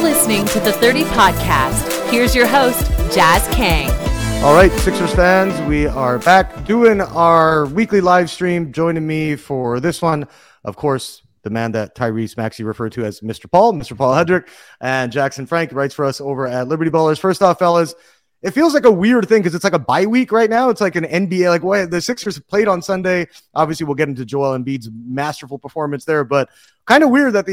You're listening to The 30 Podcast. Here's your host, Jazz Kang. All right, Sixers fans, we are back doing our weekly live stream. Joining me for this one, of course, the man that Tyrese Maxey referred to as Mr. Paul Hedrick, and Jackson Frank writes for us over at Liberty Ballers. First off, fellas, it feels like a weird thing because it's like a bye week right now. It's like an NBA, like what the Sixers played on Sunday. Obviously, we'll get into Joel Embiid's masterful performance there, but kind of weird that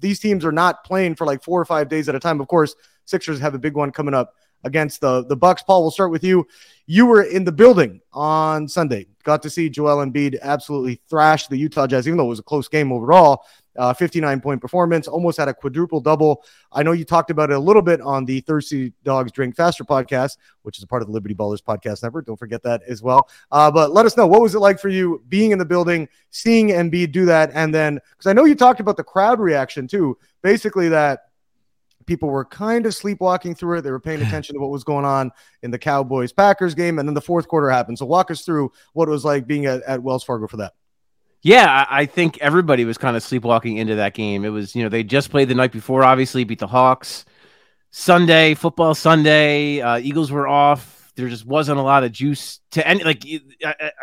these teams are not playing for like 4 or 5 days at a time. Of course, Sixers have a big one coming up against the Bucks. Paul, we'll start with you. You were in the building on Sunday. Got to see Joel Embiid absolutely thrash the Utah Jazz, even though it was a close game overall. 59-point performance, almost had a quadruple-double. I know you talked about it a little bit on the Thirsty Dogs Drink Faster podcast, which is a part of the Liberty Ballers podcast network. Don't forget that as well. But let us know, what was it like for you being in the building, seeing Embiid do that? And then, because I know you talked about the crowd reaction too, basically that people were kind of sleepwalking through it. They were paying attention to what was going on in the Cowboys-Packers game, and then the fourth quarter happened. So walk us through what it was like being at Wells Fargo for that. Yeah, I think everybody was kind of sleepwalking into that game. It was, they just played the night before, obviously, beat the Hawks. Sunday, football Sunday, Eagles were off. There just wasn't a lot of juice to any, like,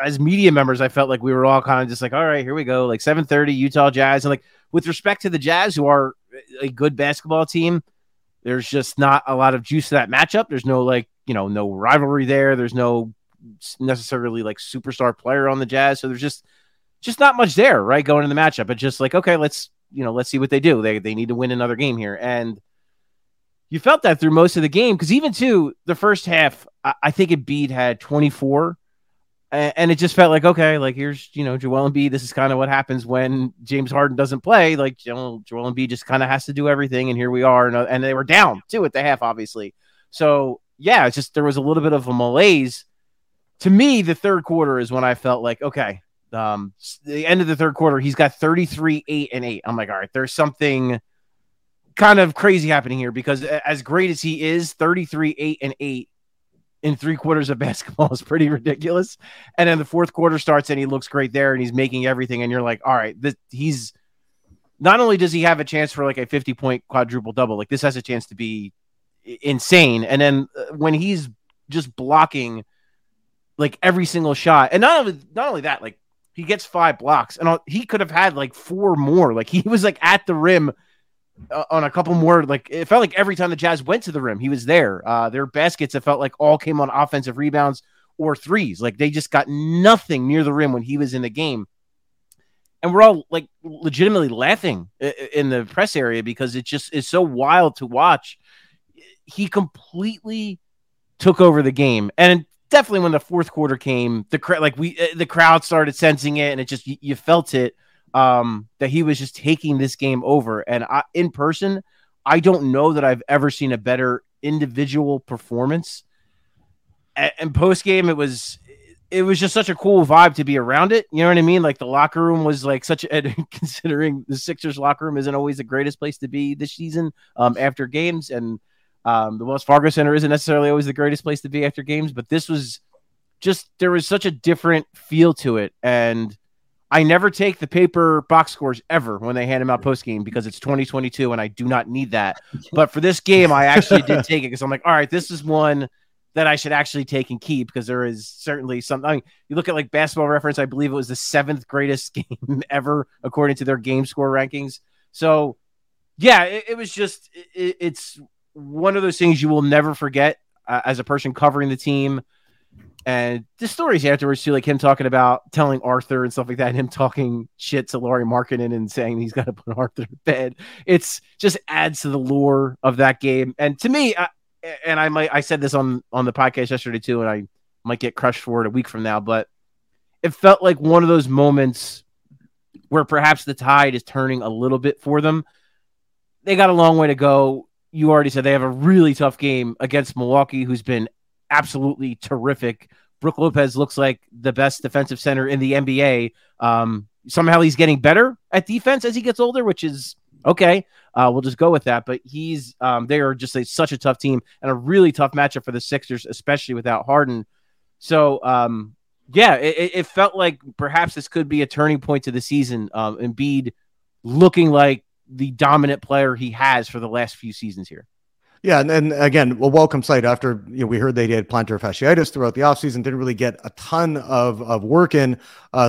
as media members, I felt like we were all kind of just like, all right, here we go, like 7:30, Utah Jazz. And like, with respect to the Jazz, who are a good basketball team, there's just not a lot of juice to that matchup. There's no, like, no rivalry there. There's no necessarily, like, superstar player on the Jazz. So there's just not much there, right, going into the matchup. It's just like, okay, let's see what they do. They need to win another game here. And you felt that through most of the game, because even to the first half, I think Embiid had 24, and it just felt like, okay, like, here's, Joel Embiid. This is kind of what happens when James Harden doesn't play. Like, Joel Embiid just kind of has to do everything, and here we are. And they were down, too, at the half, obviously. So, yeah, it's just there was a little bit of a malaise. To me, the third quarter is when I felt like, okay, the end of the third quarter, he's got 33, 8, and 8. I'm like, all right, there's something kind of crazy happening here, because as great as he is, 33, 8, and 8 in three quarters of basketball is pretty ridiculous. And then the fourth quarter starts, and he looks great there, and he's making everything. And you're like, all right, he's not only does he have a chance for like a 50-point quadruple double, like this has a chance to be insane. And then when he's just blocking like every single shot, and not only that, like, he gets 5 blocks, and he could have had like 4 more. Like, he was like at the rim on a couple more. Like, it felt like every time the Jazz went to the rim, he was there. Their baskets, it felt like, all came on offensive rebounds or threes. Like, they just got nothing near the rim when he was in the game. And we're all like legitimately laughing in the press area, because it just is so wild to watch. He completely took over the game. And definitely when the fourth quarter came, the crowd started sensing it, and it just, you felt it, that he was just taking this game over. And in person, I don't know that I've ever seen a better individual performance. And post game, it was just such a cool vibe to be around it. You know what I mean? Like, the locker room was like considering the Sixers locker room isn't always the greatest place to be this season, after games, and the Wells Fargo Center isn't necessarily always the greatest place to be after games, but this was just, there was such a different feel to it. And I never take the paper box scores ever when they hand them out post-game, because it's 2022 and I do not need that. But for this game, I actually did take it, because I'm like, all right, this is one that I should actually take and keep, because there is certainly something. I mean, you look at like Basketball Reference, I believe it was the 7th greatest game ever, according to their game score rankings. So yeah, it was just, it's one of those things you will never forget, as a person covering the team. And the stories afterwards too, like him talking about telling Arthur and stuff like that, and him talking shit to Lauri Markkanen and saying he's got to put Arthur to bed. It's just adds to the lore of that game. And to me, I said this on the podcast yesterday too, and I might get crushed for it a week from now, but it felt like one of those moments where perhaps the tide is turning a little bit for them. They got a long way to go. You already said they have a really tough game against Milwaukee, who's been absolutely terrific. Brook Lopez looks like the best defensive center in the NBA. Somehow he's getting better at defense as he gets older, which is okay. We'll just go with that. But they are just such a tough team, and a really tough matchup for the Sixers, especially without Harden. So, yeah, it felt like perhaps this could be a turning point to the season. Embiid looking like the dominant player he has for the last few seasons here. Yeah, and again, a welcome sight after we heard they had plantar fasciitis throughout the offseason, didn't really get a ton of work in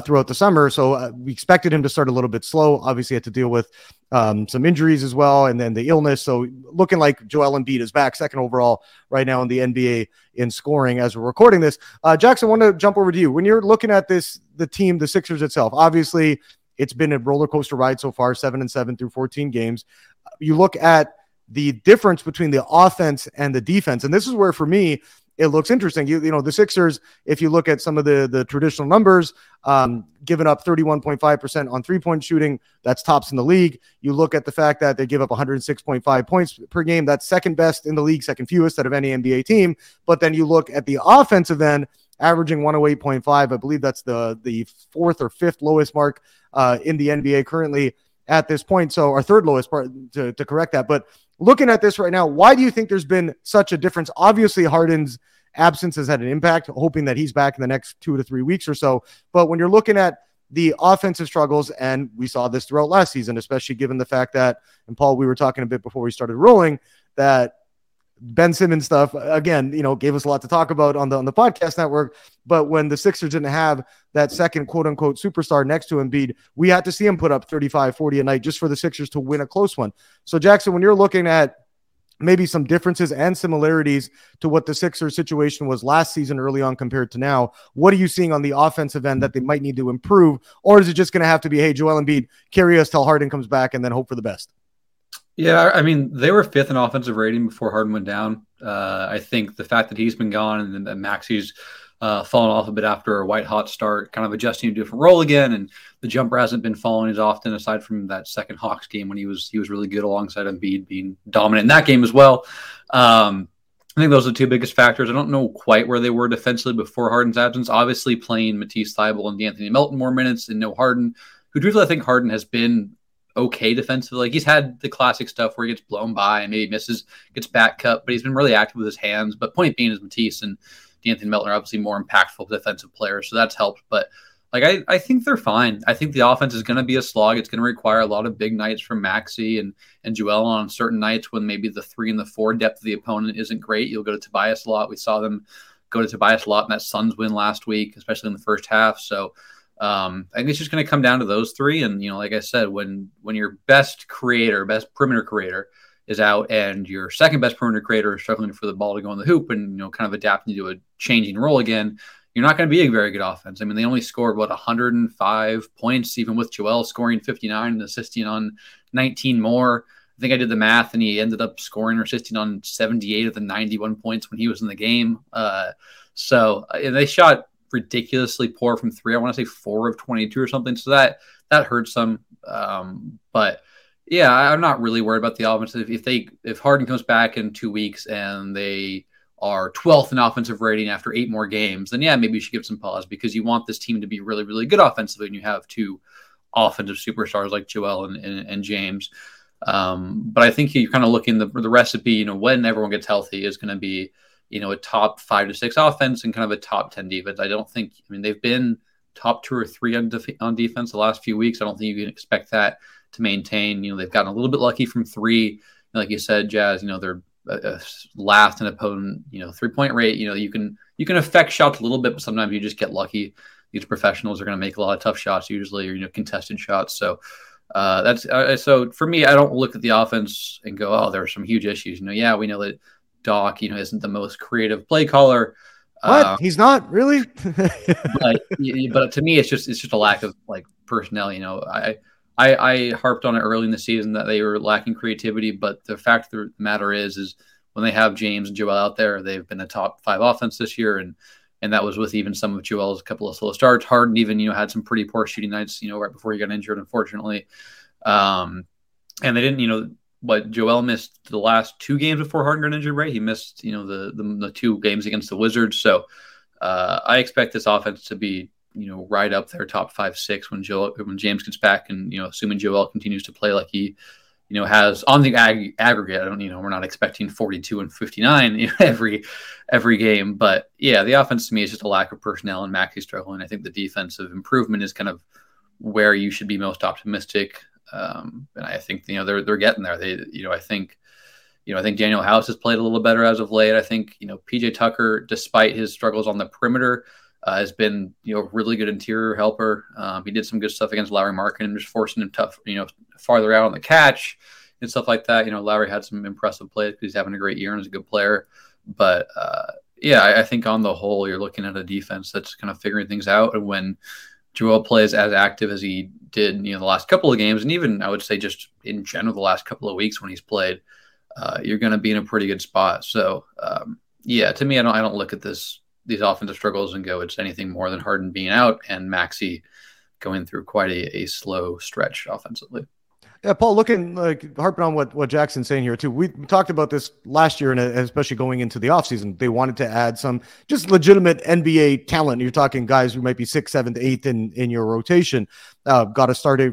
throughout the summer. So we expected him to start a little bit slow. Obviously, had to deal with some injuries as well, and then the illness. So looking like Joel Embiid is back, second overall right now in the NBA in scoring as we're recording this. Jackson, I want to jump over to you. When you're looking at this, the team, the Sixers itself, obviously it's been a roller coaster ride so far, 7-7 through 14 games. You look at the difference between the offense and the defense. And this is where, for me, it looks interesting. You know, the Sixers, if you look at some of the traditional numbers, giving up 31.5% on three-point shooting, that's tops in the league. You look at the fact that they give up 106.5 points per game, that's second best in the league, second fewest out of any NBA team. But then you look at the offensive end, averaging 108.5. I believe that's the fourth or fifth lowest mark in the NBA currently at this point. So our third lowest part, to correct that. But looking at this right now, why do you think there's been such a difference? Obviously, Harden's absence has had an impact, hoping that he's back in the next 2 to 3 weeks or so. But when you're looking at the offensive struggles, and we saw this throughout last season, especially given the fact that, and Paul, we were talking a bit before we started rolling, that Ben Simmons stuff, again, gave us a lot to talk about on the podcast network. But when the Sixers didn't have that second quote-unquote superstar next to Embiid, we had to see him put up 35-40 a night just for the Sixers to win a close one. So, Jackson, when you're looking at maybe some differences and similarities to what the Sixers situation was last season early on compared to now, what are you seeing on the offensive end that they might need to improve? Or is it just going to have to be, hey, Joel Embiid, carry us till Harden comes back and then hope for the best? Yeah, I mean, they were fifth in offensive rating before Harden went down. I think the fact that he's been gone and then that Maxey's fallen off a bit after a white-hot start, kind of adjusting to a different role again, and the jumper hasn't been falling as often, aside from that second Hawks game when he was really good alongside Embiid being dominant in that game as well. I think those are the two biggest factors. I don't know quite where they were defensively before Harden's absence. Obviously, playing Matisse Thybulle and Anthony Melton more minutes and no Harden, who truthfully I think Harden has been okay defensively. Like, he's had the classic stuff where he gets blown by and maybe misses, gets back cut, but he's been really active with his hands. But point being is Matisse and D'Anthony Melton are obviously more impactful defensive players, so that's helped. But like, I think they're fine. I think the offense is going to be a slog. It's going to require a lot of big nights from Maxey and Joel on certain nights when maybe the 3 and the 4 depth of the opponent isn't great. You'll go to Tobias a lot. We saw them go to Tobias a lot in that Suns win last week, especially in the first half. So I think it's just going to come down to those three. And, like I said, when your best perimeter creator is out and your second best perimeter creator is struggling for the ball to go in the hoop and, kind of adapting to a changing role again, you're not going to be a very good offense. I mean, they only scored 105 points, even with Joel scoring 59 and assisting on 19 more. I think I did the math and he ended up scoring or assisting on 78 of the 91 points when he was in the game. And they shot ridiculously poor from three. I want to say 4 of 22 or something. So that hurts them. But yeah, I'm not really worried about the offense. If Harden comes back in 2 weeks and they are 12th in offensive rating after 8 more games, then yeah, maybe you should give some pause, because you want this team to be really, really good offensively. And you have two offensive superstars like Joel and James. But I think you're kind of looking the recipe, when everyone gets healthy is going to be, a top 5 to 6 offense and kind of a top 10 defense. They've been top 2 or 3 on defense the last few weeks. I don't think you can expect that to maintain. They've gotten a little bit lucky from three. Like you said, Jazz, they're last in opponent, 3-point rate. You can affect shots a little bit, but sometimes you just get lucky. These professionals are going to make a lot of tough shots usually, or, contested shots. So so for me, I don't look at the offense and go, oh, there are some huge issues. Yeah, we know that Doc, isn't the most creative play caller. What? He's not really. but to me, it's just a lack of personnel. I harped on it early in the season that they were lacking creativity, but the fact of the matter is when they have James and Joel out there, they've been a top 5 offense this year, and that was with even some of Joel's couple of slow starts. Harden even had some pretty poor shooting nights right before he got injured, unfortunately, and they didn't But Joel missed the last 2 games before Harden got injured, right? He missed, the 2 games against the Wizards. So I expect this offense to be, right up there, top 5, 6 when James gets back, and assuming Joel continues to play like he, has on the aggregate. I don't, we're not expecting 42 and 59 every game, but yeah, the offense to me is just a lack of personnel and Maxey struggling. I think the defensive improvement is kind of where you should be most optimistic. And I think, they're getting there. I think Daniel House has played a little better as of late. I think, PJ Tucker, despite his struggles on the perimeter, has been, really good interior helper. He did some good stuff against Lauri Markkanen, just forcing him tough, farther out on the catch and stuff like that. Lauri had some impressive plays because he's having a great year and is a good player. But I think on the whole, you're looking at a defense that's kind of figuring things out. And when Joel plays as active as he did, the last couple of games, and even I would say just in general, the last couple of weeks when he's played, you're going to be in a pretty good spot. So to me, I don't look at these offensive struggles and go, it's anything more than Harden being out and Maxey going through quite a slow stretch offensively. Yeah, Paul, harping on what Jackson's saying here too. We talked about this last year, and especially going into the offseason, they wanted to add some just legitimate NBA talent. You're talking guys who might be 6th, 7th, 8th in your rotation. Got a starting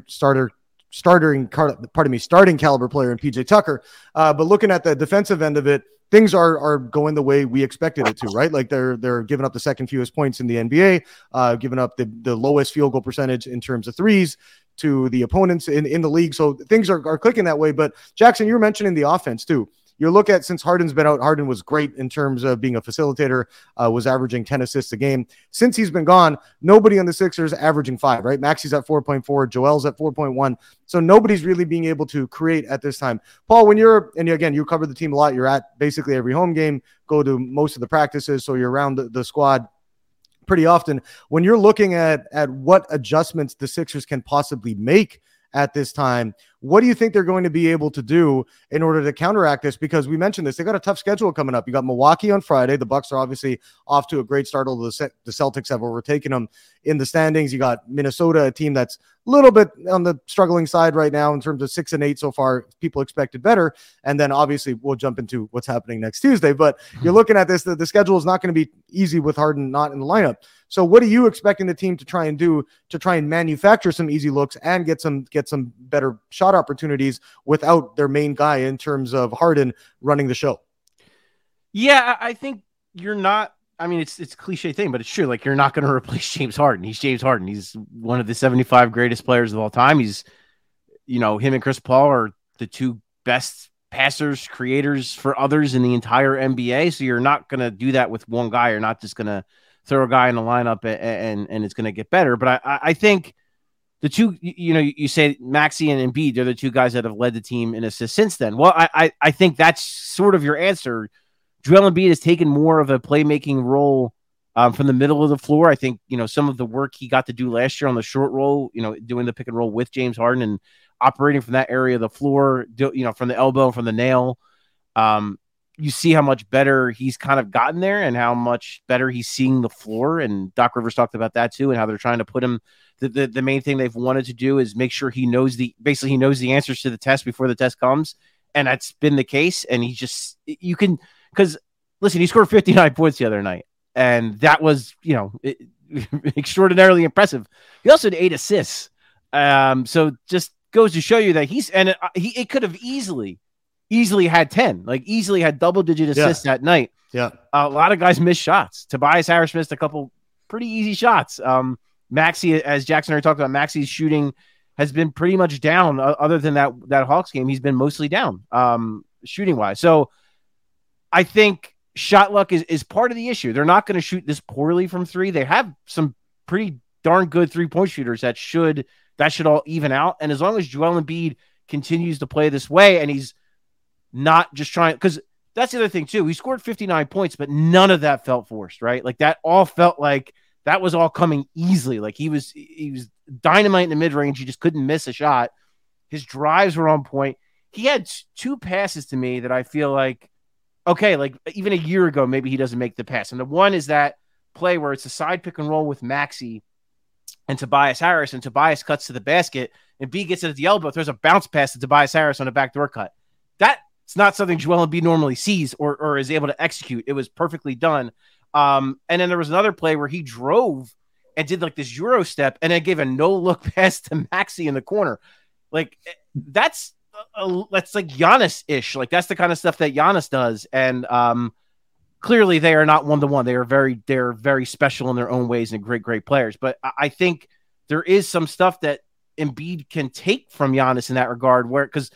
caliber player in PJ Tucker. But looking at the defensive end of it, things are going the way we expected it to, right? Like they're giving up the second fewest points in the NBA, giving up the lowest field goal percentage in terms of threes to the opponents in the league. So things are clicking that way. But Jackson, you were mentioning the offense too. You look at since Harden's been out, Harden was great in terms of being a facilitator, was averaging 10 assists a game. Since he's been gone, nobody on the Sixers averaging 5, right? Maxey's at 4.4, Joel's at 4.1. So nobody's really being able to create at this time. Paul, you cover the team a lot. You're at basically every home game, go to most of the practices, so you're around the squad pretty often. When you're looking at what adjustments the Sixers can possibly make at this time, what do you think they're going to be able to do in order to counteract this? Because we mentioned this, they got a tough schedule coming up. You got Milwaukee on Friday. The Bucks are obviously off to a great start, although the Celtics have overtaken them in the standings. You got Minnesota, a team that's a little bit on the struggling side right now in terms of 6-8 so far. People expected better. And then obviously we'll jump into what's happening next Tuesday. But you're looking at this, the schedule is not going to be easy with Harden not in the lineup. So what are you expecting the team to try and do to try and manufacture some easy looks and get some better shot opportunities without their main guy in terms of Harden running the show? Yeah, I think you're not. I mean, it's a cliche thing, but it's true. Like, you're not going to replace James Harden. He's James Harden. He's one of the 75 greatest players of all time. He's, him and Chris Paul are the two best passers, creators for others in the entire NBA. So you're not going to do that with one guy. You're not just going to throw a guy in the lineup and it's going to get better. But I think the two, you say Maxey and Embiid, they're the two guys that have led the team in assists since then. Well, I think that's sort of your answer. Joel Embiid has taken more of a playmaking role from the middle of the floor. I think, some of the work he got to do last year on the short roll, doing the pick and roll with James Harden and operating from that area of the floor, from the elbow, from the nail. You see how much better he's kind of gotten there and how much better he's seeing the floor. And Doc Rivers talked about that too, and how they're trying to put him. The main thing they've wanted to do is make sure he knows the answers to the test before the test comes. And that's been the case. And because listen, he scored 59 points the other night, and that was, extraordinarily impressive. He also had 8 assists. So just goes to show you that it could have easily had 10, easily had double-digit assists that night. Yeah, a lot of guys missed shots. Tobias Harris missed a couple pretty easy shots. Maxey, as Jackson already talked about, Maxey's shooting has been pretty much down. Other than that Hawks game, he's been mostly down shooting-wise. So I think shot luck is part of the issue. They're not going to shoot this poorly from three. They have some pretty darn good three-point shooters that should all even out. And as long as Joel Embiid continues to play this way and he's not just trying, because that's the other thing too. He scored 59 points, but none of that felt forced, right? Like that all felt like that was all coming easily. Like he was dynamite in the mid range. He just couldn't miss a shot. His drives were on point. He had two passes to me that I feel like, okay, like even a year ago, maybe he doesn't make the pass. And the one is that play where it's a side pick and roll with Maxey and Tobias Harris, and Tobias cuts to the basket and B gets it at the elbow. There's a bounce pass to Tobias Harris on a backdoor cut. It's not something Joel Embiid normally sees or is able to execute. It was perfectly done. And then there was another play where he drove and did like this Euro step and then gave a no-look pass to Maxey in the corner. Like that's like Giannis-ish. Like that's the kind of stuff that Giannis does. And clearly they are not one-to-one. They're very special in their own ways and great players. But I think there is some stuff that Embiid can take from Giannis in that regard, where, because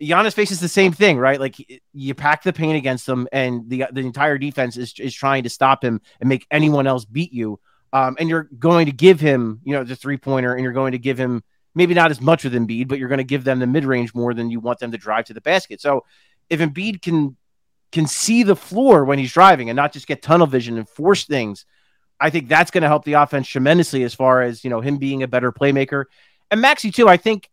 Giannis faces the same thing, right? Like, you pack the paint against him, and the entire defense is trying to stop him and make anyone else beat you. And you're going to give him, you know, the three-pointer, and you're going to give him maybe not as much with Embiid, but you're going to give them the mid-range more than you want them to drive to the basket. So if Embiid can see the floor when he's driving and not just get tunnel vision and force things, I think that's going to help the offense tremendously as far as, you know, him being a better playmaker. And Maxey, too, I think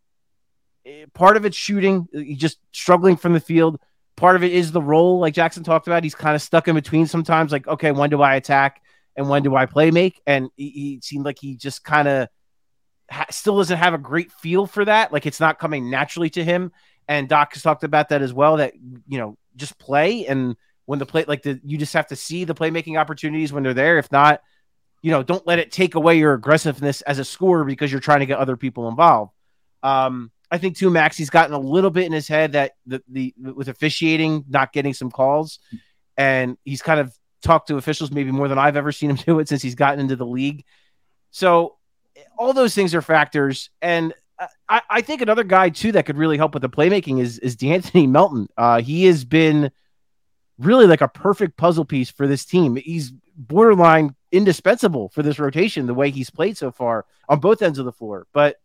part of it's shooting, just struggling from the field. Part of it is the role, like Jackson talked about. He's kind of stuck in between sometimes, like, okay, when do I attack and when do I play make? And he seemed like he just kind of still doesn't have a great feel for that. Like, it's not coming naturally to him. And Doc has talked about that as well, that, you know, just play. And when the play, like, you just have to see the playmaking opportunities when they're there. If not, you know, don't let it take away your aggressiveness as a scorer because you're trying to get other people involved. I think too, Maxey's gotten a little bit in his head that with officiating, not getting some calls, and he's kind of talked to officials maybe more than I've ever seen him do it since he's gotten into the league. So all those things are factors. And I think another guy too that could really help with the playmaking is D'Anthony Melton. He has been really like a perfect puzzle piece for this team. He's borderline indispensable for this rotation, the way he's played so far on both ends of the floor. But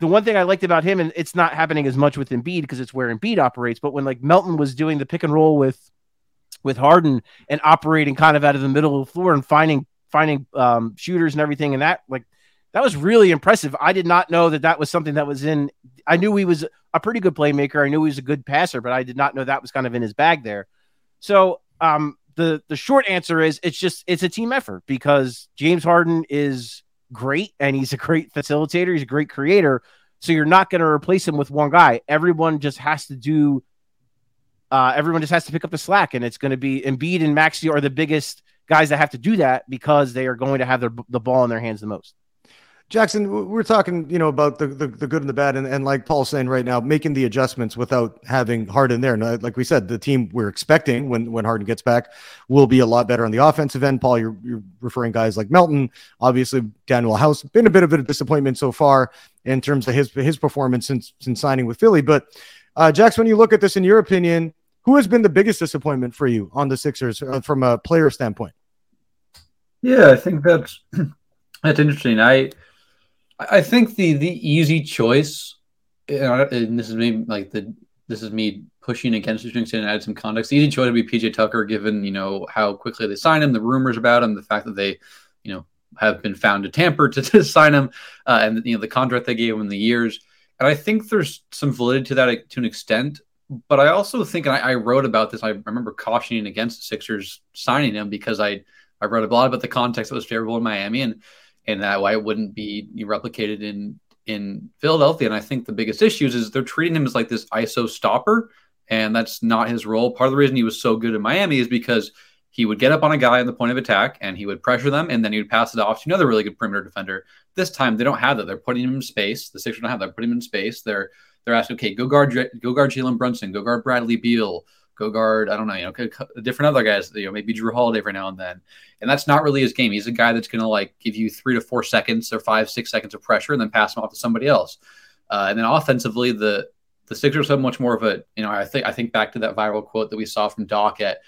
the one thing I liked about him, and it's not happening as much with Embiid because it's where Embiid operates, but when like Melton was doing the pick and roll with Harden and operating kind of out of the middle of the floor and finding shooters and everything, and that, like, that was really impressive. I did not know that was something that was in. I knew he was a pretty good playmaker. I knew he was a good passer, but I did not know that was kind of in his bag there. So the short answer is it's a team effort because James Harden is great and he's a great facilitator. He's a great creator. So you're not going to replace him with one guy. Everyone just has to pick up the slack, and it's going to be Embiid and Maxey are the biggest guys that have to do that because they are going to have the ball in their hands the most. Jackson, we're talking, you know, about the good and the bad, and like Paul's saying right now, making the adjustments without having Harden there. And like we said, the team we're expecting when Harden gets back will be a lot better on the offensive end. Paul, you're referring guys like Melton, obviously Daniel House, been a bit of a disappointment so far in terms of his performance since signing with Philly. But Jackson, when you look at this, in your opinion, who has been the biggest disappointment for you on the Sixers from a player standpoint? Yeah, I think that's interesting. I think the easy choice, and this is me pushing against the strings and add some context. The easy choice would be PJ Tucker, given, you know, how quickly they sign him, the rumors about him, the fact that they, you know, have been found to tamper to sign him, and you know the contract they gave him, the years. And I think there's some validity to that to an extent. But I also think, and I wrote about this. I remember cautioning against the Sixers signing him because I wrote a lot about the context that was favorable in Miami and that why it wouldn't be replicated in Philadelphia. And I think the biggest issues is they're treating him as like this ISO stopper, and that's not his role. Part of the reason he was so good in Miami is because he would get up on a guy in the point of attack and he would pressure them, and then he would pass it off to another really good perimeter defender. This time they don't have that. They're putting him in space. The Sixers don't have that. They're putting him in space. They're asking, okay, go guard Jalen Brunson, go guard Bradley Beal, go guard, I don't know, you know, different other guys, you know, maybe Drew Holiday every now and then. And that's not really his game. He's a guy that's going to like give you 3 to 4 seconds or 5, 6 seconds of pressure and then pass him off to somebody else. And then offensively, the Sixers have much more of a, you know, I think back to that viral quote that we saw from Doc at,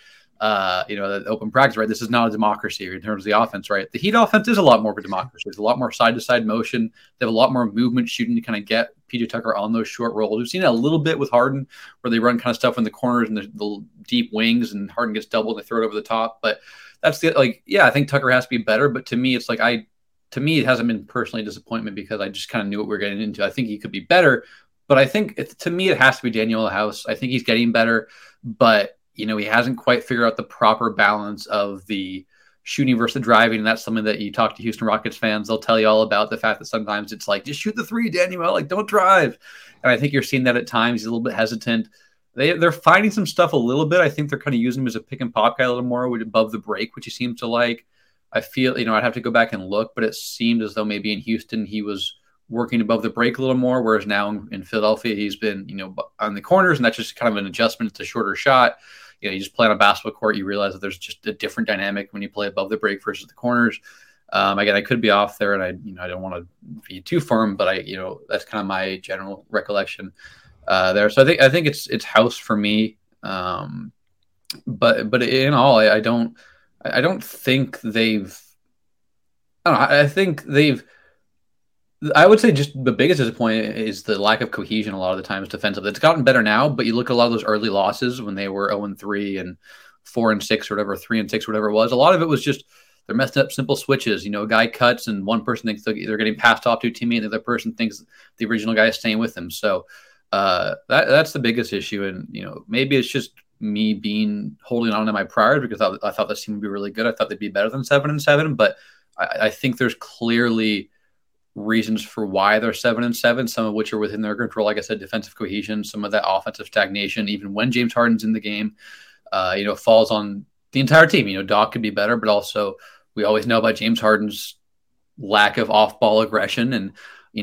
you know, the open practice, right? This is not a democracy in terms of the offense, right? The Heat offense is a lot more of a democracy. There's a lot more side-to-side motion. They have a lot more movement shooting to kind of get PJ Tucker on those short rolls. We've seen it a little bit with Harden where they run kind of stuff in the corners and the deep wings, and Harden gets doubled and they throw it over the top. But that's I think Tucker has to be better. But to me, it hasn't been personally a disappointment because I just kind of knew what we were getting into. I think he could be better, but I think it has to be Daniel House. I think he's getting better, but you know, he hasn't quite figured out the proper balance of the shooting versus the driving. And that's something that you talk to Houston Rockets fans, they'll tell you all about the fact that sometimes it's like, just shoot the three, Daniel, like don't drive. And I think you're seeing that at times. He's a little bit hesitant. They're finding some stuff a little bit. I think they're kind of using him as a pick and pop guy a little more above the break, which he seems to like. I feel, you know, I'd have to go back and look, but it seemed as though maybe in Houston, he was working above the break a little more, whereas now in Philadelphia, he's been, you know, on the corners, and that's just kind of an adjustment. It's a shorter shot. You know, you just play on a basketball court, you realize that there's just a different dynamic when you play above the break versus the corners. Again, I could be off there, and I don't want to be too firm, but that's kind of my general recollection there. So I think it's House for me. But in all, I think they've. I would say just the biggest disappointment is the lack of cohesion a lot of the times defensively. It's gotten better now, but you look at a lot of those early losses when they were 0-3 and 4-6 or whatever, 3-6 or whatever it was. A lot of it was just they're messing up simple switches. A guy cuts and one person thinks they're getting passed off to a teammate and the other person thinks the original guy is staying with him. So that's the biggest issue. And, maybe it's just me holding on to my prior because I thought this team would be really good. I thought they'd be better than 7-7, but I think there's clearly reasons for why they're 7-7, some of which are within their control. Like I said, defensive cohesion, some of that offensive stagnation, even when James Harden's in the game, falls on the entire team. Doc could be better, but also we always know about James Harden's lack of off-ball aggression. And,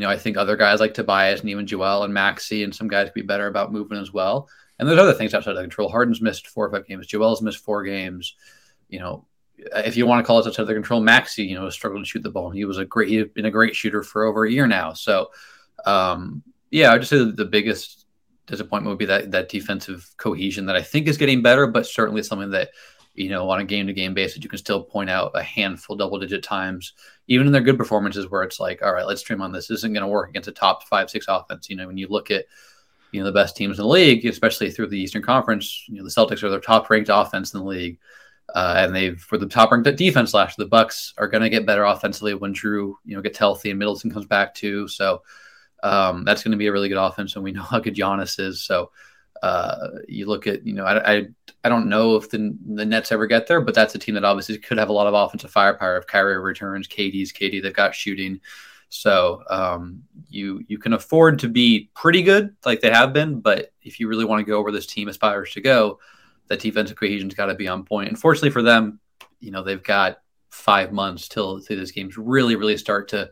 I think other guys like Tobias and even Joel and Maxey and some guys could be better about moving as well. And there's other things outside of control. Harden's missed 4 or 5 games. Joel's missed 4 games. If you want to call it outside of their control, Maxey, struggled to shoot the ball. He's been a great shooter for over a year now. So, I would just say the biggest disappointment would be that defensive cohesion that I think is getting better, but certainly something that, on a game-to-game basis, you can still point out a handful double-digit times, even in their good performances where it's like, all right, let's stream on this. This isn't going to work against a top 5-6 offense. When you look at, the best teams in the league, especially through the Eastern Conference, the Celtics are their top-ranked offense in the league. And for the top-ranked defense last year. The Bucks are going to get better offensively when Drew, gets healthy and Middleton comes back too. So that's going to be a really good offense, and we know how good Giannis is. So you look at, I don't know if the Nets ever get there, but that's a team that obviously could have a lot of offensive firepower if Kyrie returns. KD, they've got shooting. So you can afford to be pretty good like they have been, but if you really want to go where this team aspires to go, that defensive cohesion's got to be on point. And fortunately for them, they've got 5 months till these games really, really start to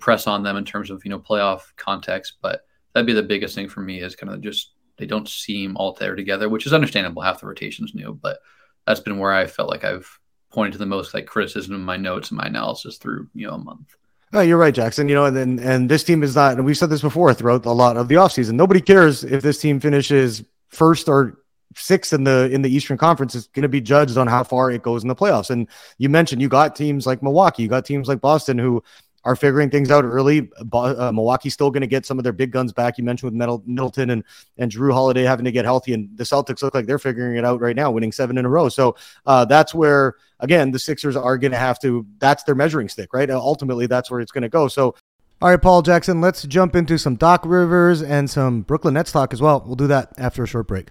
press on them in terms of, playoff context. But that'd be the biggest thing for me is kind of just they don't seem all there together, which is understandable. Half the rotation's new, but that's been where I felt like I've pointed to the most criticism in my notes and my analysis through, a month. No, you're right, Jackson. And this team is not, and we've said this before throughout a lot of the offseason, nobody cares if this team finishes first or sixth in the Eastern Conference. Is going to be judged on how far it goes in the playoffs. And you mentioned you got teams like Milwaukee, you got teams like Boston who are figuring things out early. Milwaukee's still going to get some of their big guns back. You mentioned with Middleton and Drew Holiday having to get healthy, and the Celtics look like they're figuring it out right now, winning 7 in a row. So that's where, again, the Sixers are going to have to, that's their measuring stick, right? Ultimately, that's where it's going to go. So all right, Paul Jackson, let's jump into some Doc Rivers and some Brooklyn Nets talk as well. We'll do that after a short break.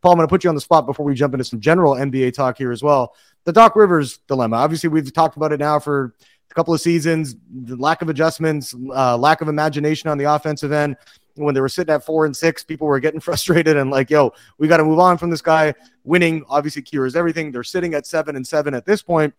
Paul, I'm going to put you on the spot before we jump into some general NBA talk here as well. The Doc Rivers dilemma. Obviously, we've talked about it now for a couple of seasons. The lack of adjustments, lack of imagination on the offensive end. When they were sitting at 4-6, people were getting frustrated and like, yo, we got to move on from this guy. Winning obviously cures everything. They're sitting at 7-7 at this point.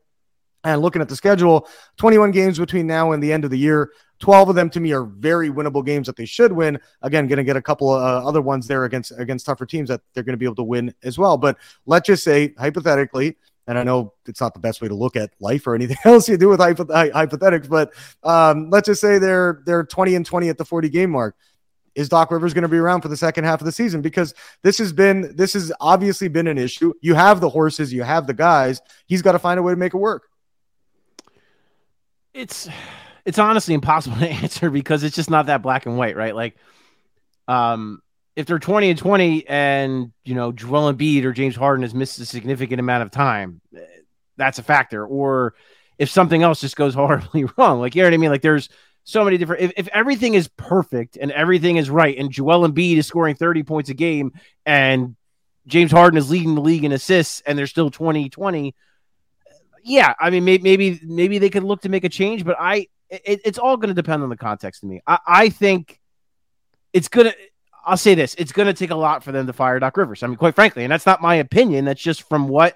And looking at the schedule, 21 games between now and the end of the year. 12 of them to me are very winnable games that they should win. Again, going to get a couple of other ones there against tougher teams that they're going to be able to win as well. But let's just say hypothetically, and I know it's not the best way to look at life or anything else you do with hypothetics, but let's just say they're 20-20 at the 40 game mark. Is Doc Rivers going to be around for the second half of the season? Because this has obviously been an issue. You have the horses, you have the guys. He's got to find a way to make it work. It's honestly impossible to answer because it's just not that black and white, right? Like, if they're 20-20 and, Joel Embiid or James Harden has missed a significant amount of time, that's a factor. Or if something else just goes horribly wrong, like, you know what I mean? Like, there's so many different, if everything is perfect and everything is right and Joel Embiid is scoring 30 points a game and James Harden is leading the league in assists and they're still 20-20, yeah, I mean, maybe they could look to make a change, but it's all going to depend on the context to me. I think it's going to, I'll say this, it's going to take a lot for them to fire Doc Rivers. I mean, quite frankly, and that's not my opinion. That's just from what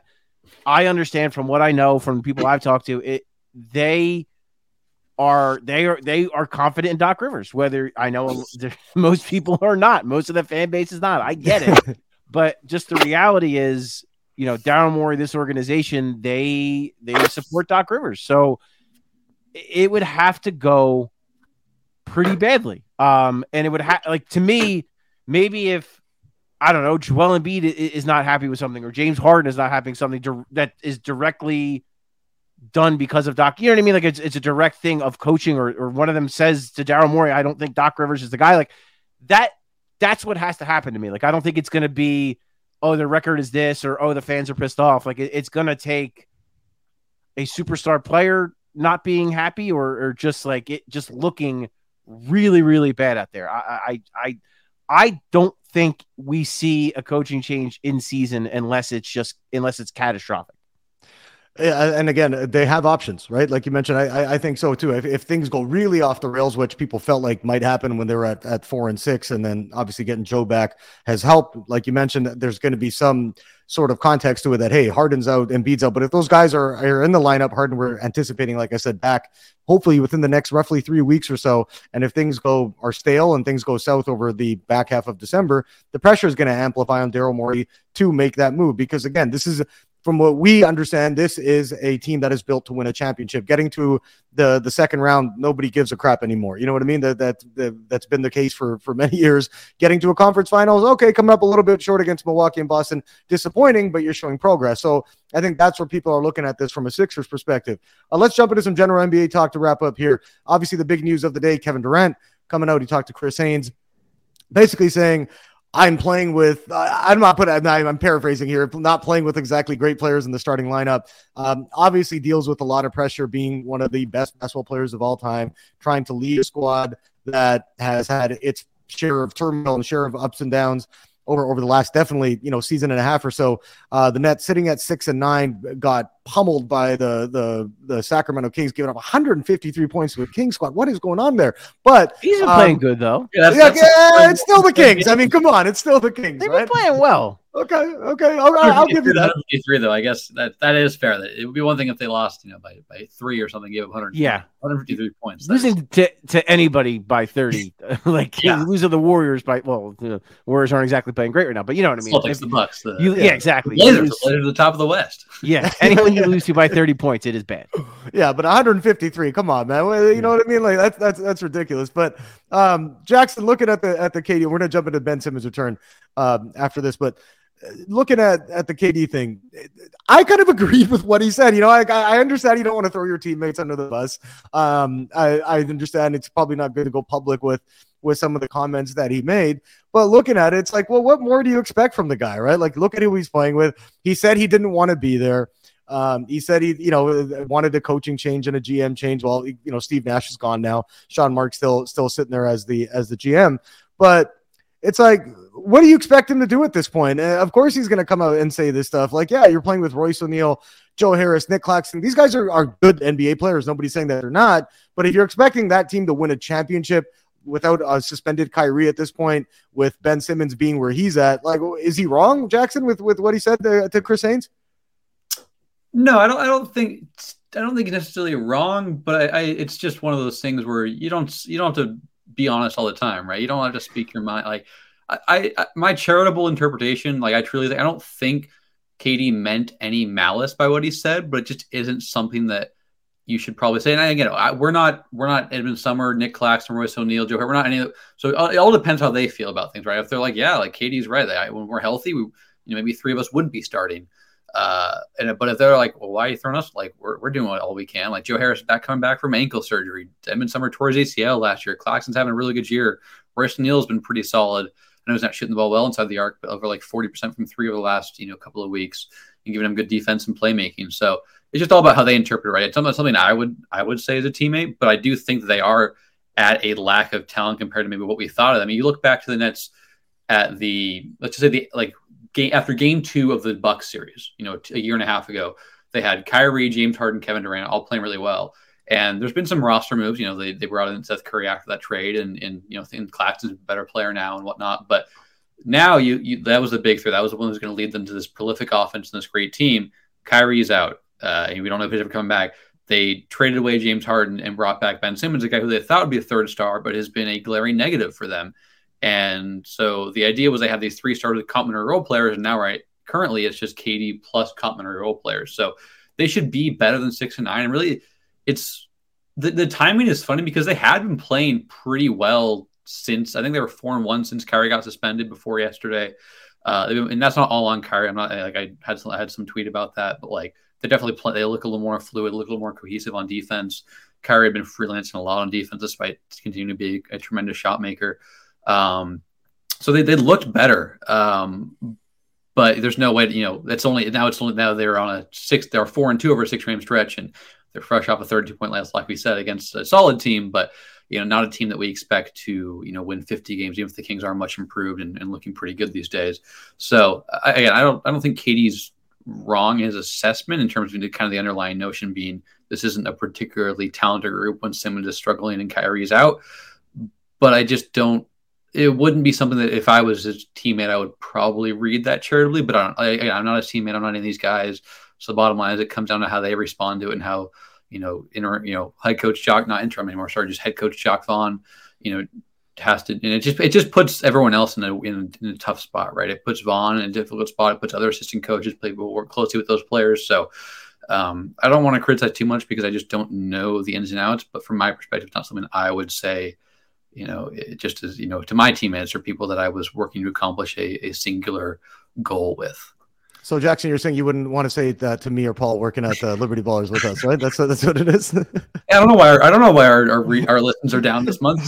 I understand, from what I know, from people I've talked to, they are confident in Doc Rivers, whether I know most people are not. Most of the fan base is not. I get it. But just the reality is, you know, Daryl Morey, this organization, they support Doc Rivers. So it would have to go pretty badly. And it would have, like, to me, maybe if, I don't know, Joel Embiid is not happy with something or James Harden is not having something that is directly done because of Doc. You know what I mean? Like, it's a direct thing of coaching or one of them says to Daryl Morey, I don't think Doc Rivers is the guy. Like, that's what has to happen to me. Like, I don't think it's going to be, oh, the record is this, or, oh, the fans are pissed off. Like, it's going to take a superstar player not being happy or just like it just looking really, really bad out there. I don't think we see a coaching change in season unless it's catastrophic. Yeah, and again, they have options, right? Like you mentioned, I think so too. If things go really off the rails, which people felt like might happen when they were at 4-6, and then obviously getting Joe back has helped. Like you mentioned, there's going to be some sort of context to it that, hey, Harden's out, Embiid's out. But if those guys are in the lineup, Harden, we're anticipating, like I said, back hopefully within the next roughly 3 weeks or so. And if things are stale and things go south over the back half of December, the pressure is going to amplify on Daryl Morey to make that move. Because again, this is, from what we understand, this is a team that is built to win a championship. Getting to the second round, nobody gives a crap anymore. You know what I mean? That's been the case for many years. Getting to a conference finals, okay, coming up a little bit short against Milwaukee and Boston, disappointing, but you're showing progress. So I think that's where people are looking at this from a Sixers perspective. Let's jump into some general NBA talk to wrap up here. Obviously, the big news of the day, Kevin Durant coming out. He talked to Chris Haynes, basically saying, I'm playing with, I'm paraphrasing here, not playing with exactly great players in the starting lineup. Obviously deals with a lot of pressure, being one of the best basketball players of all time, trying to lead a squad that has had its share of turmoil and share of ups and downs over the last, definitely, you know, season and a half or so. The Nets, sitting at 6-9, got pummeled by the Sacramento Kings, giving up 153 points to a Kings squad. What is going on there? But he's been playing good though. Yeah, it's still the Kings. I mean, come on, it's still the Kings. They've been playing well. Okay, I'll give you that. 153 though, I guess that is fair. That it would be one thing if they lost, you know, by 3 or something, gave up 153 points. Losing to anybody by 30, like, yeah, losing the Warriors by, well, the Warriors aren't exactly playing great right now, but you know what I mean. Celtics, the Bucks, yeah, exactly. Blazers are the top of the West. Yeah, anyone you lose to by 30 points, it is bad. Yeah, but 153, come on, man. You know what I mean? Like that's ridiculous. But Jackson, looking at the KD, we're gonna jump into Ben Simmons' return after this, but looking at the KD thing, I kind of agreed with what he said. You know, I understand you don't want to throw your teammates under the bus. I understand it's probably not good to go public with some of the comments that he made. But looking at it, it's like, well, what more do you expect from the guy, right? Like, look at who he's playing with. He said he didn't want to be there. He said he, you know, wanted a coaching change and a GM change. Well, you know, Steve Nash is gone now. Sean Marks still sitting there as the GM. But it's like, what do you expect him to do at this point? Of course he's going to come out and say this stuff. Like, yeah, you're playing with Royce O'Neale, Joe Harris, Nick Claxton. These guys are good NBA players. Nobody's saying that they're not. But if you're expecting that team to win a championship without a suspended Kyrie at this point, with Ben Simmons being where he's at, like, is he wrong, Jackson, with what he said to Chris Haynes? No, I don't think it's necessarily wrong, but I it's just one of those things where you don't have to be honest all the time, right? You don't have to speak your mind. Like, I my charitable interpretation, like, I truly think, I don't think KD meant any malice by what he said, but it just isn't something that you should probably say. And we're not Edmond Sumner, Nick Claxton, Royce O'Neale, Joe. We're not any of them. So it all depends how they feel about things, right? If they're like, yeah, like KD's right, when we're healthy, we, you know, maybe 3 of us wouldn't be starting. But if they're like, well, why are you throwing us? Like, we're doing all we can. Like, Joe Harris is not coming back from ankle surgery. Edmond Sumner tore his ACL last year. Claxton's having a really good year. Royce O'Neale's been pretty solid. I know he's not shooting the ball well inside the arc, but over like 40% from 3 over the last, you know, couple of weeks, and giving him good defense and playmaking. So it's just all about how they interpret it, right? It's something I would say as a teammate, but I do think that they are at a lack of talent compared to maybe what we thought of them. I mean, you look back to the Nets at the, let's just say the like game after game two of the Bucks series, you know, a year and a half ago, they had Kyrie, James Harden, Kevin Durant all playing really well. And there's been some roster moves, you know, they brought in Seth Curry after that trade and you know, Claxton's a better player now and whatnot. But now you that was the big three. That was the one who's going to lead them to this prolific offense and this great team. Kyrie's out. And we don't know if he's ever coming back. They traded away James Harden and brought back Ben Simmons, a guy who they thought would be a third star, but has been a glaring negative for them. And so the idea was they have these three started complementary role players, and now right currently it's just KD plus complementary role players. So they should be better than 6 and 9. And really, it's the timing is funny because they had been playing pretty well since I think they were 4-1 since Kyrie got suspended before yesterday. And that's not all on Kyrie. I'm not like I had some tweet about that, but like they definitely they look a little more fluid, look a little more cohesive on defense. Kyrie had been freelancing a lot on defense despite continuing to be a tremendous shot maker. So they looked better, but there's no way to, you know, now they're on they're 4-2 over a 6-game stretch, and they're fresh off a 32-point loss, like we said, against a solid team, but, you know, not a team that we expect to, you know, win 50 games, even if the Kings are much improved and looking pretty good these days. So again, I don't think KD's wrong in his assessment in terms of kind of the underlying notion being this isn't a particularly talented group when Simmons is struggling and Kyrie's out, but I just don't. It wouldn't be something that if I was his teammate, I would probably read that charitably, but I'm not his teammate. I'm not any of these guys. So the bottom line is it comes down to how they respond to it and how, you know, head coach Jock, not interim anymore, sorry, just head coach Jock Vaughn, you know, has to, and it just puts everyone else in a tough spot, right? It puts Vaughn in a difficult spot. It puts other assistant coaches, people work closely with those players. So I don't want to criticize too much because I just don't know the ins and outs, but from my perspective, not something I would say, you know, it just is, you know, to my teammates or people that I was working to accomplish a singular goal with. So Jackson, you're saying you wouldn't want to say that to me or Paul working at the Liberty Ballers with us, right? That's what it is. I don't know why our listens are down this month.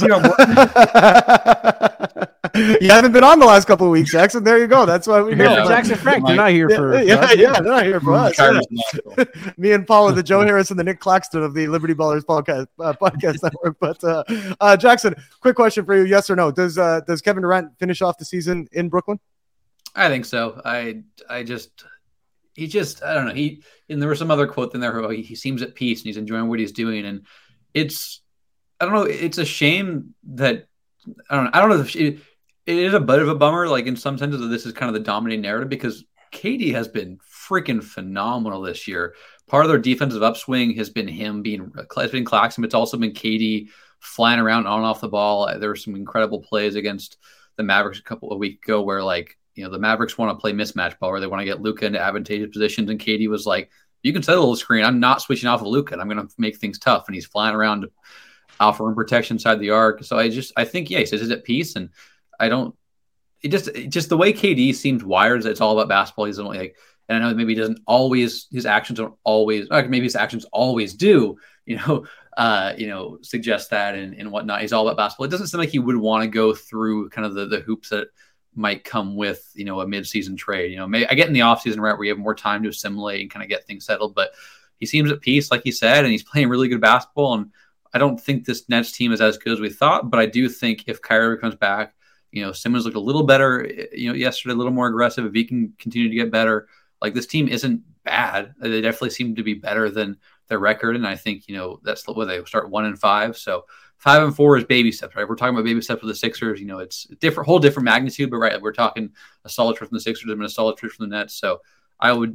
You haven't been on the last couple of weeks, Jackson. There you go. That's why we know. Jackson Frank, they're not here for us. Yeah, they're not here for us. Yeah. Me and Paul are the Joe Harris and the Nick Claxton of the Liberty Ballers podcast network. But Jackson, quick question for you: yes or no? Does Kevin Durant finish off the season in Brooklyn? I think so. I just I don't know. And there was some other quote in there where he seems at peace and he's enjoying what he's doing. And it's, I don't know. It's a shame that I don't know. It is a bit of a bummer, like in some senses, that this is kind of the dominating narrative because KD has been freaking phenomenal this year. Part of their defensive upswing has been him being Claxton, but it's also been KD flying around on and off the ball. There were some incredible plays against the Mavericks a couple of weeks ago where, like, you know, the Mavericks want to play mismatch ball where they want to get Luka into advantageous positions, and KD was like, "You can set a little screen. I'm not switching off of Luka, and I'm going to make things tough." And he's flying around off rim protection side the arc. So I think yeah, he says it's at peace and. It just the way KD seems wired is it's all about basketball. He's only like, and I know maybe his actions always do, suggest that and whatnot. He's all about basketball. It doesn't seem like he would want to go through kind of the hoops that might come with, you know, a midseason trade. You know, maybe I get in the off season, right, where you have more time to assimilate and kind of get things settled, but he seems at peace, like he said, and he's playing really good basketball. And I don't think this Nets team is as good as we thought, but I do think if Kyrie comes back, you know, Simmons looked a little better, you know, yesterday, a little more aggressive. If he can continue to get better, like this team isn't bad. They definitely seem to be better than their record. And I think, you know, that's what they start 1-5. So 5-4 is baby steps, right? We're talking about baby steps with the Sixers. You know, it's a whole different magnitude, but right, we're talking a solid trip from the Sixers and a solid trip from the Nets. So I would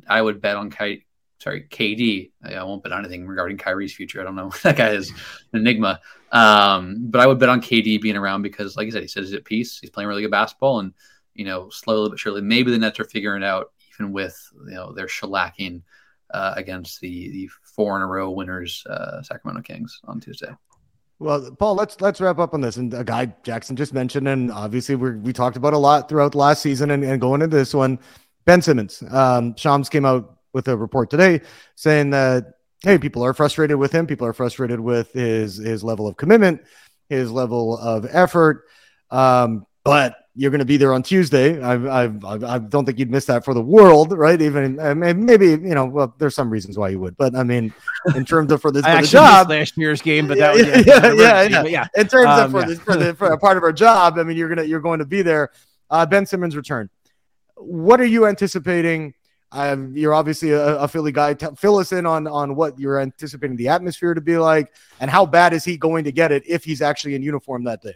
bet on KD. I won't bet on anything regarding Kyrie's future. I don't know. That guy is an enigma. But I would bet on KD being around because, like I said, he says he's at peace. He's playing really good basketball, and you know, slowly but surely, maybe the Nets are figuring it out. Even with, you know, their shellacking against the 4 in a row winners, Sacramento Kings on Tuesday. Well, Paul, let's wrap up on this. And a guy Jackson just mentioned, and obviously we talked about a lot throughout last season and going into this one, Ben Simmons. Shams came out with a report today saying that, hey, people are frustrated with him. People are frustrated with his level of commitment, his level of effort. But you're going to be there on Tuesday. I don't think you'd miss that for the world, right? Even maybe, you know, well, there's some reasons why you would, but I mean, in terms of for this for the job, last year's game, but that was yeah. In terms of for a part of our job, I mean, you're going to be there. Ben Simmons' return. What are you anticipating? You're obviously a Philly guy. Fill us in on what you're anticipating the atmosphere to be like, and how bad is he going to get it if he's actually in uniform that day?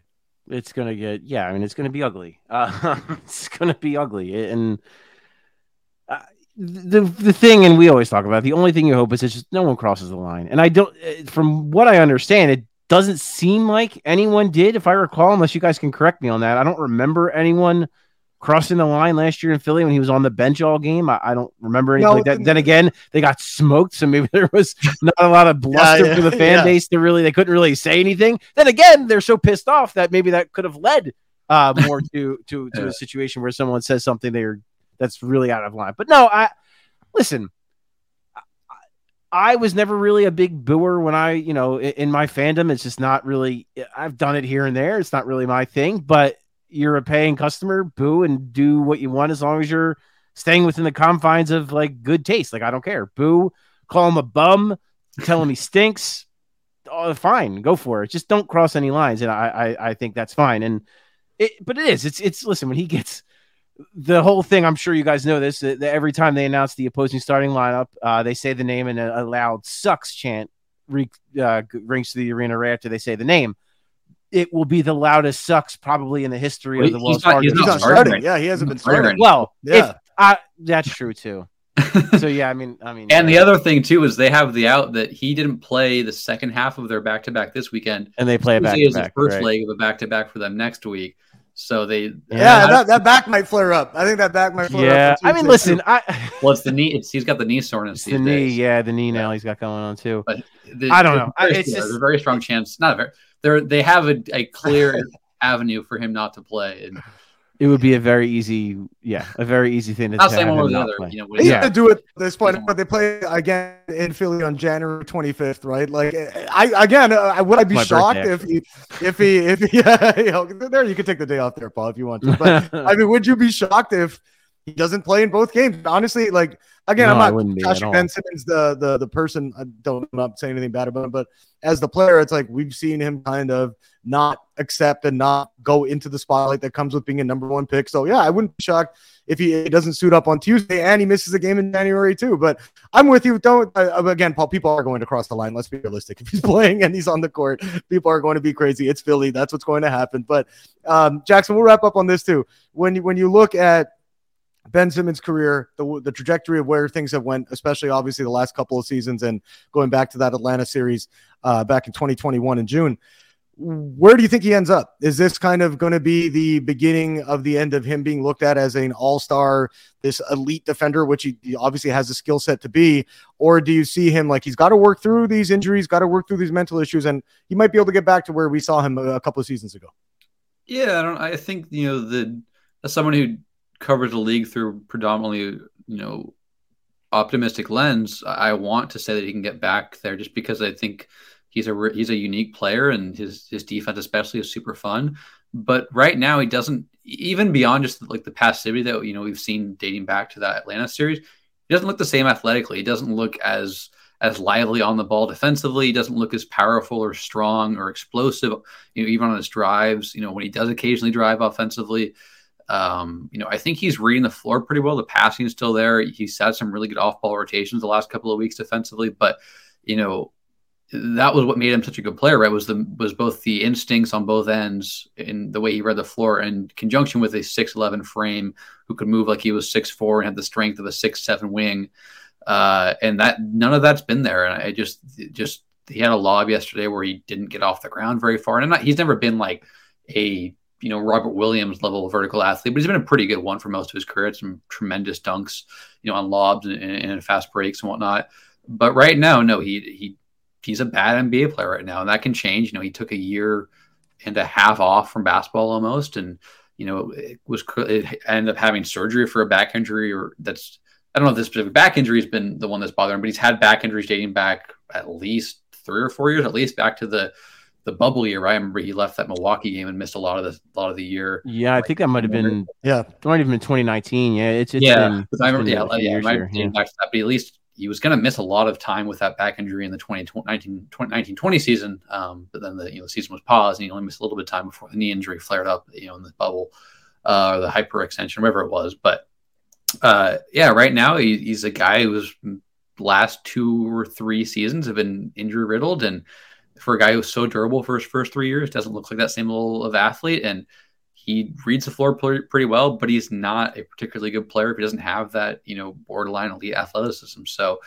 It's going to get, yeah, I mean, it's going to be ugly. It's going to be ugly. And the thing, and we always talk about it, the only thing you hope is it's just no one crosses the line. And I don't, from what I understand, it doesn't seem like anyone did, if I recall, unless you guys can correct me on that. I don't remember anyone crossing the line last year in Philly when he was on the bench all game. I don't remember anything like that. Then again, they got smoked, so maybe there was not a lot of bluster for the fan base. They couldn't really say anything. Then again, they're so pissed off that maybe that could have led more to a situation where someone says something that's really out of line. But no, listen. I was never really a big booer when I, you know, in my fandom. It's just not really. I've done it here and there. It's not really my thing, but. You're a paying customer, boo, and do what you want as long as you're staying within the confines of like good taste. Like, I don't care. Boo, call him a bum, tell him he stinks. Oh, fine, go for it. Just don't cross any lines. And I think that's fine. And it's listen, when he gets the whole thing, I'm sure you guys know this, that every time they announce the opposing starting lineup, they say the name and a loud sucks chant rings to the arena right after they say the name. It will be the loudest sucks probably in the history of the Wells Fargo. He's not starting. Yeah, he hasn't been starting. Well, yeah, that's true too. So yeah, I mean, and the other thing too is they have the out that he didn't play the second half of their back-to-back this weekend, and they play a back-to-back. Is the first leg of a back-to-back for them next week. So they that back might flare up. I think that back might flare up. Yeah, I mean, listen, it's the knee. He's got the knee soreness. The knee, yeah, the knee now he's got going on too. But I don't know. It's just a very strong chance. Not a very. They have a clear avenue for him not to play. And it would be a very easy thing to do. I'll say one or the other. You know, they have to do it at this point, but they play again in Philly on January 25th, right? Like, would I be shocked if he, you know, there you can take the day off there, Paul, if you want to. But I mean, would you be shocked if he doesn't play in both games? Honestly, like, again, no, I'm not trashing Ben Simmons, the person. I'm not saying anything bad about him, but as the player, it's like we've seen him kind of not accept and not go into the spotlight that comes with being a number one pick. So yeah, I wouldn't be shocked if he doesn't suit up on Tuesday and he misses a game in January too. But I'm with you. Again, Paul, people are going to cross the line. Let's be realistic. If he's playing and he's on the court, people are going to be crazy. It's Philly. That's what's going to happen. But Jackson, we'll wrap up on this too. When you look at Ben Simmons' career, the trajectory of where things have went, especially obviously the last couple of seasons and going back to that Atlanta series back in 2021 in June, where do you think he ends up? Is this kind of going to be the beginning of the end of him being looked at as an all-star, this elite defender, which he obviously has the skill set to be, or do you see him like he's got to work through these injuries, got to work through these mental issues, and he might be able to get back to where we saw him a couple of seasons ago? Yeah, I think, you know, as someone who covered the league through predominantly, you know, optimistic lens, I want to say that he can get back there just because I think he's a unique player and his defense especially is super fun. But right now he doesn't, even beyond just like the passivity that, you know, we've seen dating back to that Atlanta series, he doesn't look the same athletically. He doesn't look as lively on the ball defensively. He doesn't look as powerful or strong or explosive, you know, even on his drives, you know, when he does occasionally drive offensively. You know, I think he's reading the floor pretty well. The passing is still there. He's had some really good off-ball rotations the last couple of weeks defensively, but, you know, that was what made him such a good player, right? Was both the instincts on both ends and the way he read the floor in conjunction with a 6'11 frame who could move like he was 6'4 and had the strength of a 6'7 wing. And that none of that's been there. And I just he had a lob yesterday where he didn't get off the ground very far. And he's never been like a, you know, Robert Williams level vertical athlete, but he's been a pretty good one for most of his career. Had some tremendous dunks, you know, on lobs and fast breaks and whatnot. But right now, no, he's a bad NBA player right now, and that can change. You know, he took a year and a half off from basketball almost, and, you know, it ended up having surgery for a back injury, or I don't know if this specific back injury has been the one that's bothering him, but he's had back injuries dating back at least 3 or 4 years, at least back to the the bubble year, right? I remember he left that Milwaukee game and missed a lot of the year. Yeah, I think that might have been. Yeah, it might have been 2019. Yeah, I remember. But at least he was going to miss a lot of time with that back injury in the 2020 season. But then the season was paused, and he only missed a little bit of time before the knee injury flared up. In the bubble or the hyperextension, whatever it was. But right now he's a guy who's last 2 or 3 seasons have been injury riddled, and for a guy who's so durable for his first 3 years, doesn't look like that same level of athlete, and he reads the floor pretty well, but he's not a particularly good player if he doesn't have that borderline elite athleticism. So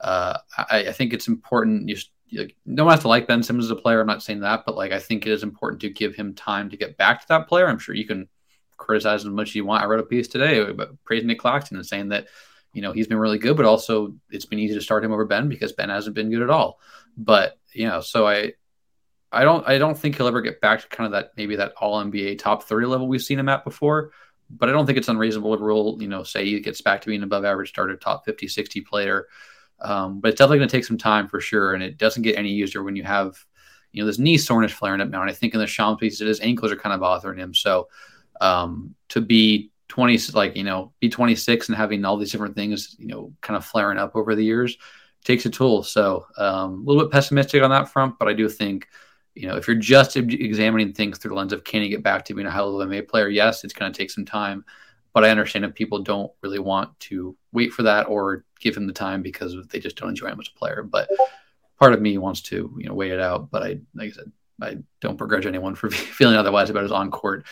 I think it's important. You don't have to like Ben Simmons as a player, I'm not saying that, but I think it is important to give him time to get back to that player. I'm sure you can criticize as much as you want. I read a piece today about praising Nick Claxton and saying that he's been really good, but also it's been easy to start him over Ben because Ben hasn't been good at all. But so I don't think he'll ever get back to kind of that, maybe that all NBA top 30 level we've seen him at before, but I don't think it's unreasonable to rule, say he gets back to being above average starter, top 50, 60 player. But it's definitely going to take some time for sure. And it doesn't get any easier when you have, this knee soreness flaring up now. And I think in the Shams piece, his ankles are kind of bothering him. So to be 26 and having all these different things, kind of flaring up over the years takes a toll. So a little bit pessimistic on that front, but I do think, if you're just examining things through the lens of can he get back to being a high-level NBA player, yes, it's going to take some time, but I understand if people don't really want to wait for that or give him the time because they just don't enjoy him as a player. But part of me wants to, wait it out. But I don't begrudge anyone for feeling otherwise about his on-court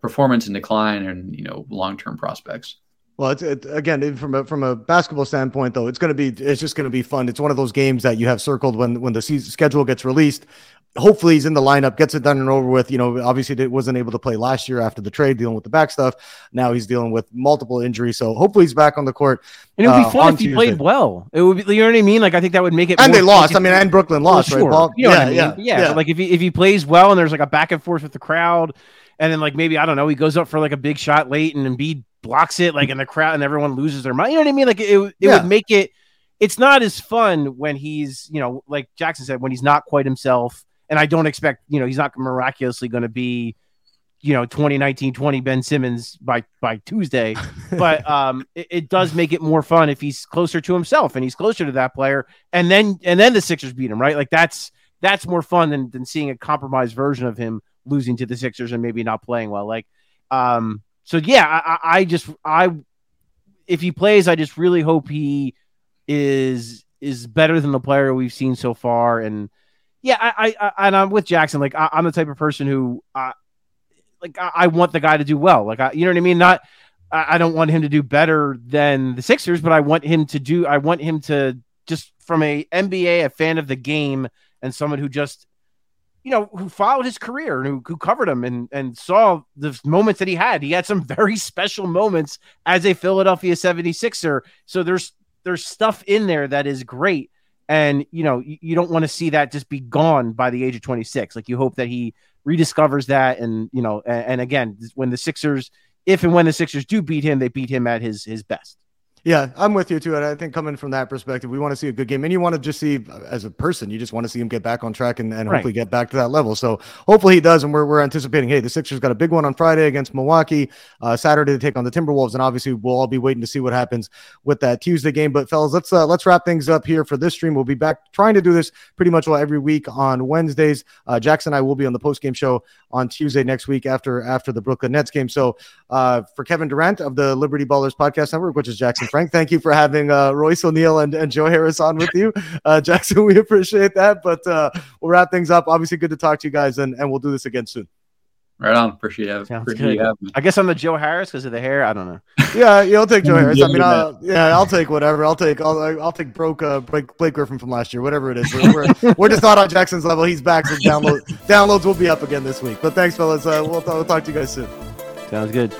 performance and decline and, long-term prospects. Well, again, from a basketball standpoint, though, it's just going to be fun. It's one of those games that you have circled when the schedule gets released. Hopefully he's in the lineup, gets it done and over with. Obviously he wasn't able to play last year after the trade, dealing with the back stuff. Now he's dealing with multiple injuries. So hopefully he's back on the court. And it would be fun if he played well. It would be, I think that would make it. And they lost. And Brooklyn lost, right, Paul? Yeah. Like if he plays well and there's a back and forth with the crowd, and then maybe I don't know, he goes up for a big shot late and Embiid blocks it in the crowd and everyone loses their mind. It would make it. It's not as fun when he's like Jackson said, when he's not quite himself. And I don't expect, he's not miraculously going to be, 2019-20 Ben Simmons by Tuesday. But it does make it more fun if he's closer to himself and he's closer to that player. And then the Sixers beat him, right? That's more fun than seeing a compromised version of him losing to the Sixers and maybe not playing well. If he plays, I just really hope he is better than the player we've seen so far. And yeah, and I'm with Jackson. I'm the type of person who, I want the guy to do well. Not, I don't want him to do better than the Sixers, but I want him to just from a NBA, a fan of the game, and someone who just, who followed his career and who covered him and saw the moments that he had. He had some very special moments as a Philadelphia 76er. So there's stuff in there that is great. And, you don't want to see that just be gone by the age of 26. You hope that he rediscovers that. And, and again, when the Sixers do beat him, they beat him at his best. Yeah, I'm with you too. And I think coming from that perspective, we want to see a good game and you want to just see as a person, you just want to see him get back on track and right. Hopefully get back to that level. So hopefully he does. And we're anticipating, hey, the Sixers got a big one on Friday against Milwaukee, Saturday to take on the Timberwolves. And obviously we'll all be waiting to see what happens with that Tuesday game. But fellas, let's wrap things up here for this stream. We'll be back trying to do this pretty much every week on Wednesdays. Jackson and I will be on the post-game show on Tuesday next week after the Brooklyn Nets game. So for Kevin Durant of the Liberty Ballers Podcast Network, which is Jackson Frank, thank you for having Royce O'Neale and Joe Harris on with you. Jackson, we appreciate that, but we'll wrap things up. Obviously, good to talk to you guys, and we'll do this again soon. Right on. Appreciate it. I guess I'm the Joe Harris because of the hair. I don't know. Yeah, you'll take Joe Harris. I'll take whatever. I'll take Blake Griffin from last year, whatever it is. We're just not on Jackson's level. He's back, so downloads will be up again this week. But thanks, fellas. We'll talk to you guys soon. Sounds good.